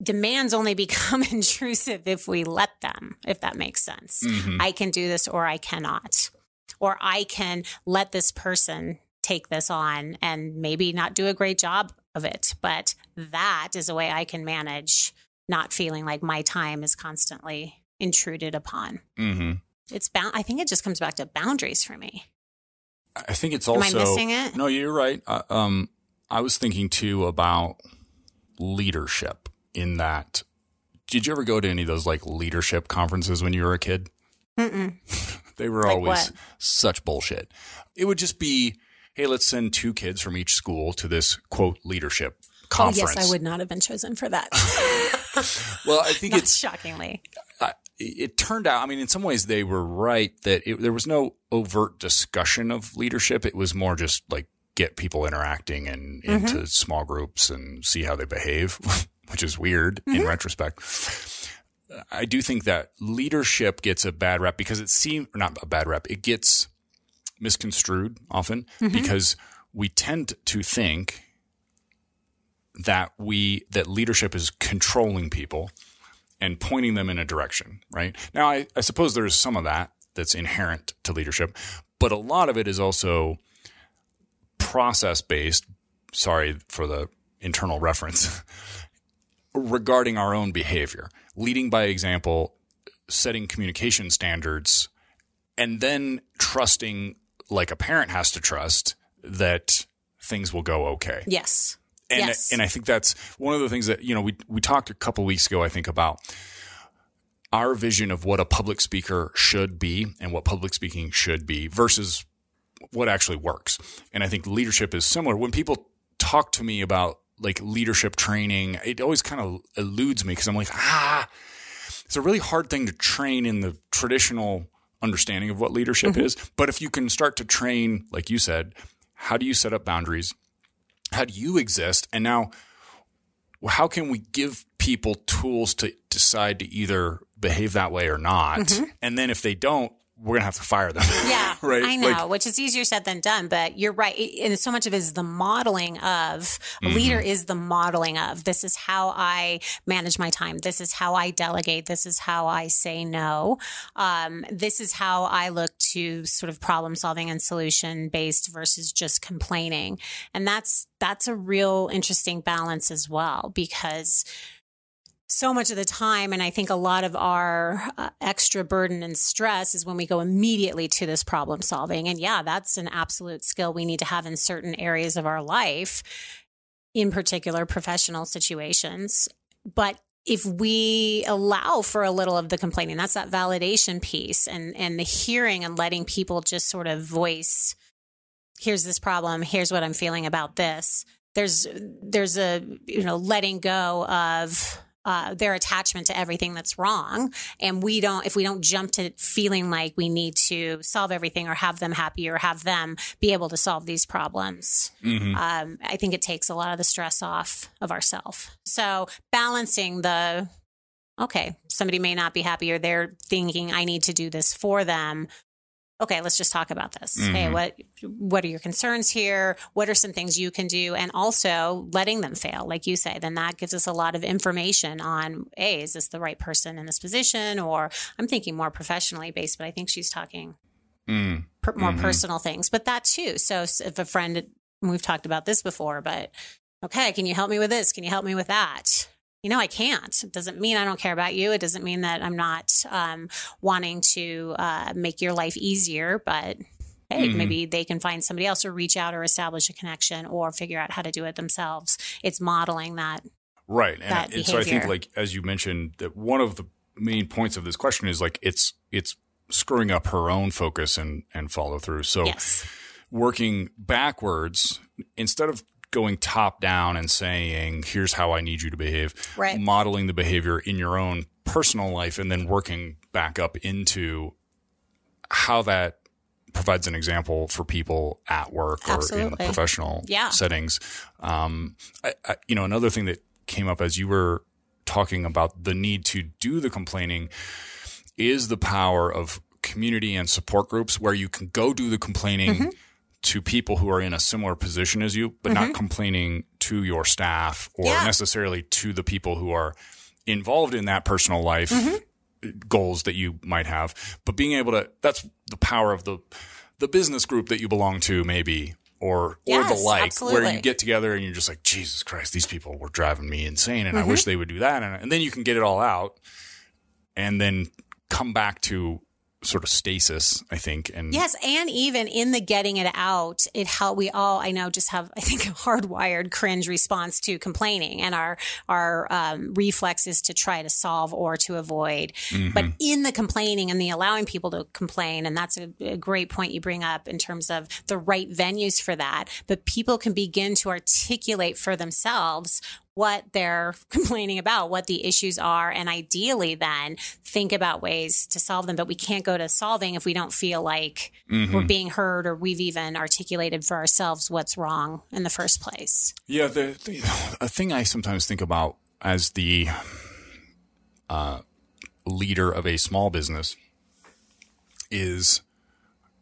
Demands only become intrusive if we let them, if that makes sense. Mm-hmm. I can do this or I cannot, or I can let this person take this on and maybe not do a great job of it. But that is a way I can manage not feeling like my time is constantly intruded upon. Mm-hmm. It's I think it just comes back to boundaries for me. I think it's also. Am I missing it? No, you're right. I was thinking too about leadership. In that, did you ever go to any of those like leadership conferences when you were a kid? Mm-mm. They were like always what? Such bullshit. It would just be, hey, let's send 2 kids from each school to this quote leadership conference. Oh, yes, I would not have been chosen for that. Well, I think it's shockingly. It turned out, I mean, in some ways they were right that there was no overt discussion of leadership. It was more just like get people interacting and mm-hmm. into small groups and see how they behave, which is weird mm-hmm. in retrospect. I do think that leadership gets a bad rep because it gets misconstrued often mm-hmm. because we tend to think that leadership is controlling people and pointing them in a direction, right? Now, I suppose there's some of that that's inherent to leadership, but a lot of it is also process-based, sorry for the internal reference, regarding our own behavior, leading by example, setting communication standards, and then trusting, like a parent has to trust, that things will go okay. Yes. And, yes. And I think that's one of the things that, you know, we talked a couple of weeks ago, I think, about our vision of what a public speaker should be and what public speaking should be versus what actually works. And I think leadership is similar. When people talk to me about like leadership training, it always kind of eludes me because I'm like, it's a really hard thing to train in the traditional understanding of what leadership mm-hmm. is. But if you can start to train, like you said, how do you set up boundaries? How do you exist? And now, how can we give people tools to decide to either behave that way or not? Mm-hmm. And then if they don't, we're going to have to fire them. Yeah, right? I know, which is easier said than done. But you're right. And so much of it is the modeling of – mm-hmm. leader is the modeling of this is how I manage my time. This is how I delegate. This is how I say no. This is how I look to sort of problem solving and solution based versus just complaining. And that's a real interesting balance as well because – so much of the time, and I think a lot of our extra burden and stress is when we go immediately to this problem solving. And yeah, that's an absolute skill we need to have in certain areas of our life, in particular professional situations. But if we allow for a little of the complaining, that's that validation piece and the hearing and letting people just sort of voice, here's this problem, here's what I'm feeling about this. There's a, you know, letting go of their attachment to everything that's wrong. And if we don't jump to feeling like we need to solve everything or have them happy or have them be able to solve these problems, mm-hmm. I think it takes a lot of the stress off of ourselves. So balancing the, okay, somebody may not be happy or they're thinking I need to do this for them. Okay, let's just talk about this. Mm-hmm. Hey, what are your concerns here? What are some things you can do? And also letting them fail, like you say, then that gives us a lot of information on, hey, is this the right person in this position? Or I'm thinking more professionally based, but I think she's talking more personal things, but that too. So if a friend, and we've talked about this before, but okay, can you help me with this? Can you help me with that? You know, I can't. It doesn't mean I don't care about you. It doesn't mean that I'm not wanting to make your life easier, but hey, mm-hmm. maybe they can find somebody else or reach out or establish a connection or figure out how to do it themselves. It's modeling that. Right. And so I think, like, as you mentioned, that one of the main points of this question is like, it's screwing up her own focus and follow through. So yes. Working backwards, instead of going top down and saying, here's how I need you to behave, right, modeling the behavior in your own personal life and then working back up into how that provides an example for people at work or in professional settings. I another thing that came up as you were talking about the need to do the complaining is the power of community and support groups where you can go do the complaining mm-hmm. to people who are in a similar position as you, but mm-hmm. not complaining to your staff or necessarily to the people who are involved in that personal life mm-hmm. goals that you might have. But being able to, that's the power of the business group that you belong to maybe or the like, absolutely. Where you get together and you're just like, Jesus Christ, these people were driving me insane and mm-hmm. I wish they would do that. And then you can get it all out and then come back to sort of stasis, I think. And yes. And even in the getting it out, it helped. We all, I know, just have, I think, a hardwired cringe response to complaining and our reflexes to try to solve or to avoid. Mm-hmm. But in the complaining and the allowing people to complain, and that's a great point you bring up in terms of the right venues for that. But people can begin to articulate for themselves what they're complaining about, what the issues are, and ideally then think about ways to solve them. But we can't go to solving if we don't feel like mm-hmm. we're being heard or we've even articulated for ourselves what's wrong in the first place. Yeah, the thing I sometimes think about as the leader of a small business is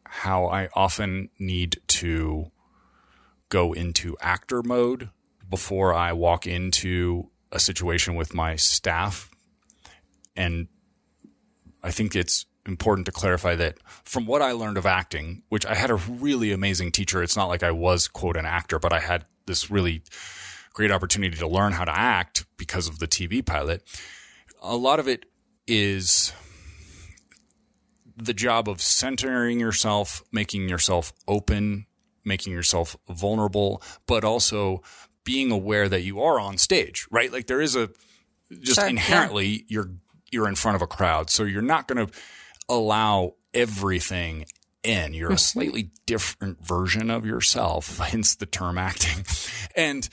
how I often need to go into actor mode before I walk into a situation with my staff. And I think it's important to clarify that from what I learned of acting, which I had a really amazing teacher. It's not like I was, quote, an actor, but I had this really great opportunity to learn how to act because of the TV pilot. A lot of it is the job of centering yourself, making yourself open, making yourself vulnerable, but also being aware that you are on stage, right? Like there is inherently you're in front of a crowd. So you're not going to allow everything in. You're a slightly different version of yourself, hence the term acting. And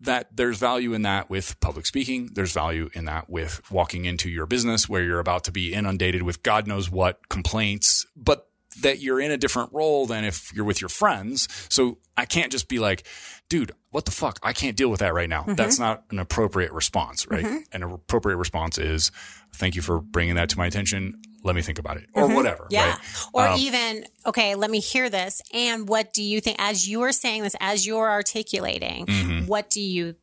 that there's value in that with public speaking. There's value in that with walking into your business where you're about to be inundated with God knows what complaints, but that you're in a different role than if you're with your friends. So I can't just be like, dude, what the fuck? I can't deal with that right now. Mm-hmm. That's not an appropriate response, right? Mm-hmm. An appropriate response is, thank you for bringing that to my attention. Let me think about it or mm-hmm. whatever. Yeah. Right? Or even, okay, let me hear this. And what do you think? As you are saying this, as you're articulating, mm-hmm. what do you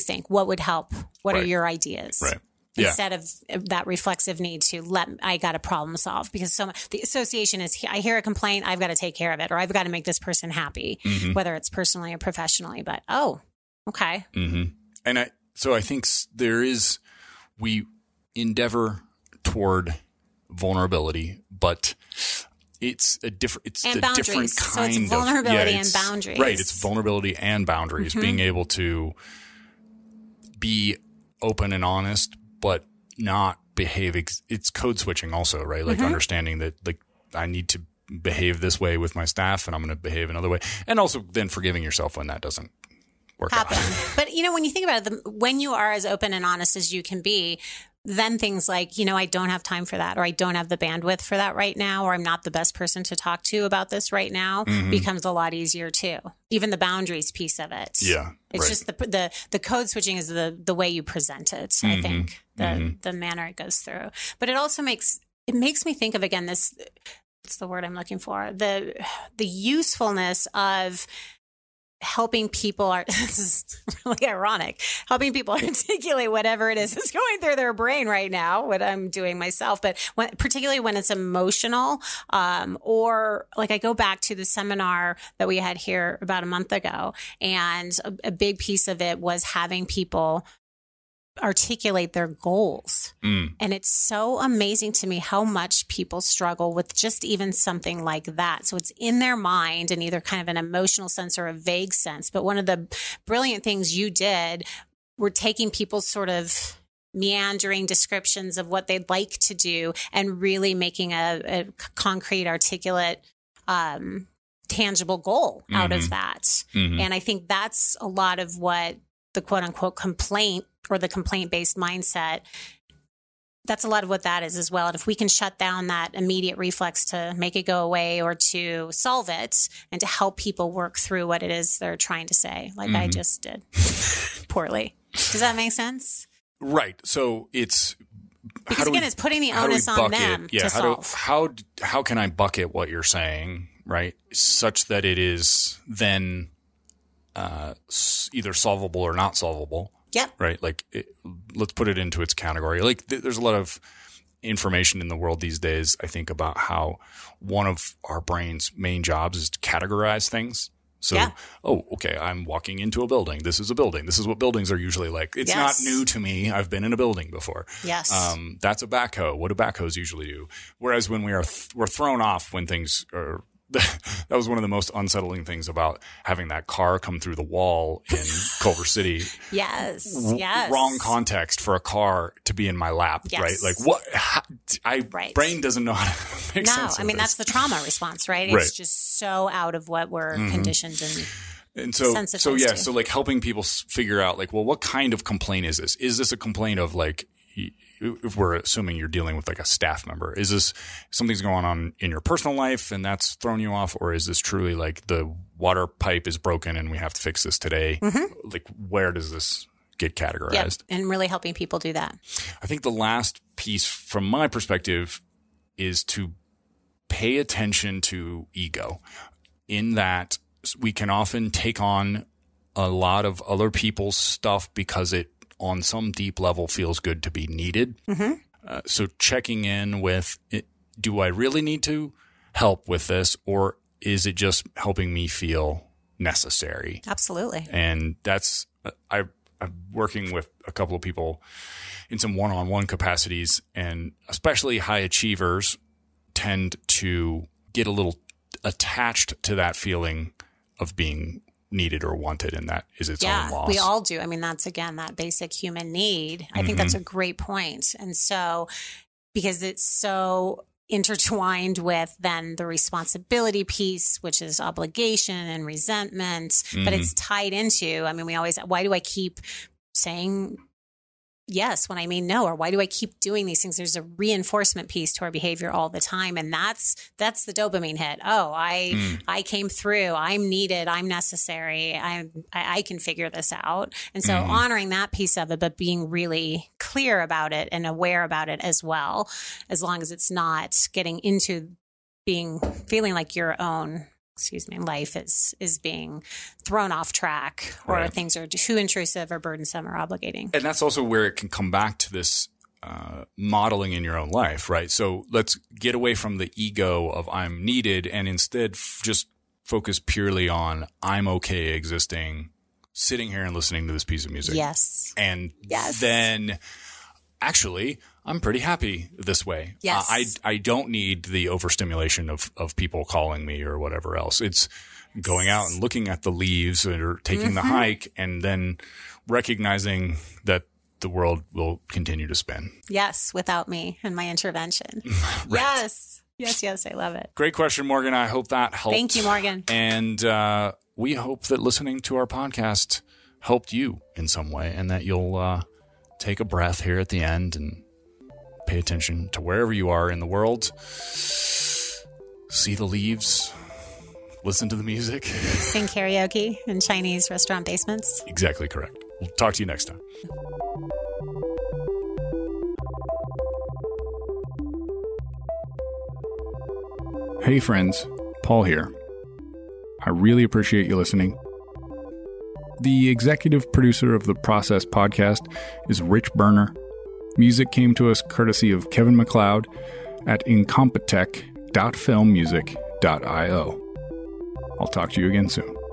think? What would help? What are your ideas? Right. Instead of that reflexive need to I got to problem solve because so much, the association is I hear a complaint, I've got to take care of it, or I've got to make this person happy, mm-hmm. whether it's personally or professionally. But okay. Mm-hmm. And I think we endeavor toward vulnerability, but it's a different kind of vulnerability and boundaries. Right, it's vulnerability and boundaries. Mm-hmm. Being able to be open and honest, but not behave. It's code switching also, right? Like mm-hmm. understanding that like I need to behave this way with my staff and I'm going to behave another way. And also then forgiving yourself when that doesn't work out. But when you think about it, when you are as open and honest as you can be, then things like, I don't have time for that, or I don't have the bandwidth for that right now, or I'm not the best person to talk to about this right now mm-hmm. becomes a lot easier too. Even the boundaries piece of it. Yeah. It's just the code switching is the way you present it. Mm-hmm. I think the manner it goes through, but it also makes me think of, again, this, what's the word I'm looking for? The usefulness of helping people this is really ironic, helping people articulate whatever it is that's going through their brain right now, what I'm doing myself, but particularly when it's emotional, or like I go back to the seminar that we had here about a month ago, and a big piece of it was having people articulate their goals. Mm. And it's so amazing to me how much people struggle with just even something like that. So it's in their mind in either kind of an emotional sense or a vague sense. But one of the brilliant things you did were taking people's sort of meandering descriptions of what they'd like to do and really making a concrete, articulate tangible goal out of that. And I think that's a lot of what the quote unquote complaint or the complaint based mindset, that's a lot of what that is as well. And if we can shut down that immediate reflex to make it go away or to solve it and to help people work through what it is they're trying to say, like I just did poorly. Does that make sense? Right. So it's... Because again, it's putting the onus on them to solve. How can I bucket what you're saying, right, such that it is then either solvable or not solvable? Yep. Right? Like, let's put it into its category. Like, there's a lot of information in the world these days, I think, about how one of our brain's main jobs is to categorize things. So, oh, okay, I'm walking into a building. This is a building. This is what buildings are usually like. It's not new to me. I've been in a building before. Yes. That's a backhoe. What do backhoes usually do? Whereas when we're thrown off when things are – that was one of the most unsettling things about having that car come through the wall in Culver City. Yes. Wrong context for a car to be in my lap, right? Like what – brain doesn't know how to make sense of this. That's the trauma response, right? It's just so out of what we're conditioned and so yeah, to. So like helping people figure out like, well, what kind of complaint is this? Is this a complaint of like, if we're assuming you're dealing with like a staff member, is this something's going on in your personal life and that's thrown you off? Or is this truly like the water pipe is broken and we have to fix this today? Like, where does this get categorized? And really helping people do that. I think the last piece from my perspective is to pay attention to ego, in that we can often take on a lot of other people's stuff because it on some deep level feels good to be needed. So checking in with, do I really need to help with this, or is it just helping me feel necessary? Absolutely. And that's, I'm working with a couple of people in some one-on-one capacities, and especially high achievers tend to get a little attached to that feeling of being needed or wanted, and that is its own loss. We all do. I mean, that's, again, that basic human need. I think that's a great point. And so, because it's so intertwined with then the responsibility piece, which is obligation and resentment, but it's tied into, I mean, we always, why do I keep saying yes when I mean no, or why do I keep doing these things? There's a reinforcement piece to our behavior all the time. And that's the dopamine hit. Oh, I came through, I'm needed, I'm necessary, I can figure this out. And so honoring that piece of it, but being really clear about it and aware about it as well, as long as it's not getting into feeling like your own, life is being thrown off track, or things are too intrusive or burdensome or obligating. And that's also where it can come back to this modeling in your own life, right? So let's get away from the ego of I'm needed and instead just focus purely on I'm okay existing, sitting here and listening to this piece of music. Yes. And then actually – I'm pretty happy this way. Yes. I don't need the overstimulation of people calling me or whatever else. It's going out and looking at the leaves or taking the hike and then recognizing that the world will continue to spin. Yes, without me and my intervention. Yes. Yes, yes. I love it. Great question, Morgan. I hope that helped. Thank you, Morgan. And we hope that listening to our podcast helped you in some way, and that you'll take a breath here at the end and pay attention to wherever you are in the world. See the leaves. Listen to the music. Sing karaoke in Chinese restaurant basements. Exactly correct. We'll talk to you next time. Hey friends, Paul here. I really appreciate you listening. The executive producer of the Process podcast is Rich Berner. Music came to us courtesy of Kevin MacLeod at incompetech.filmmusic.io. I'll talk to you again soon.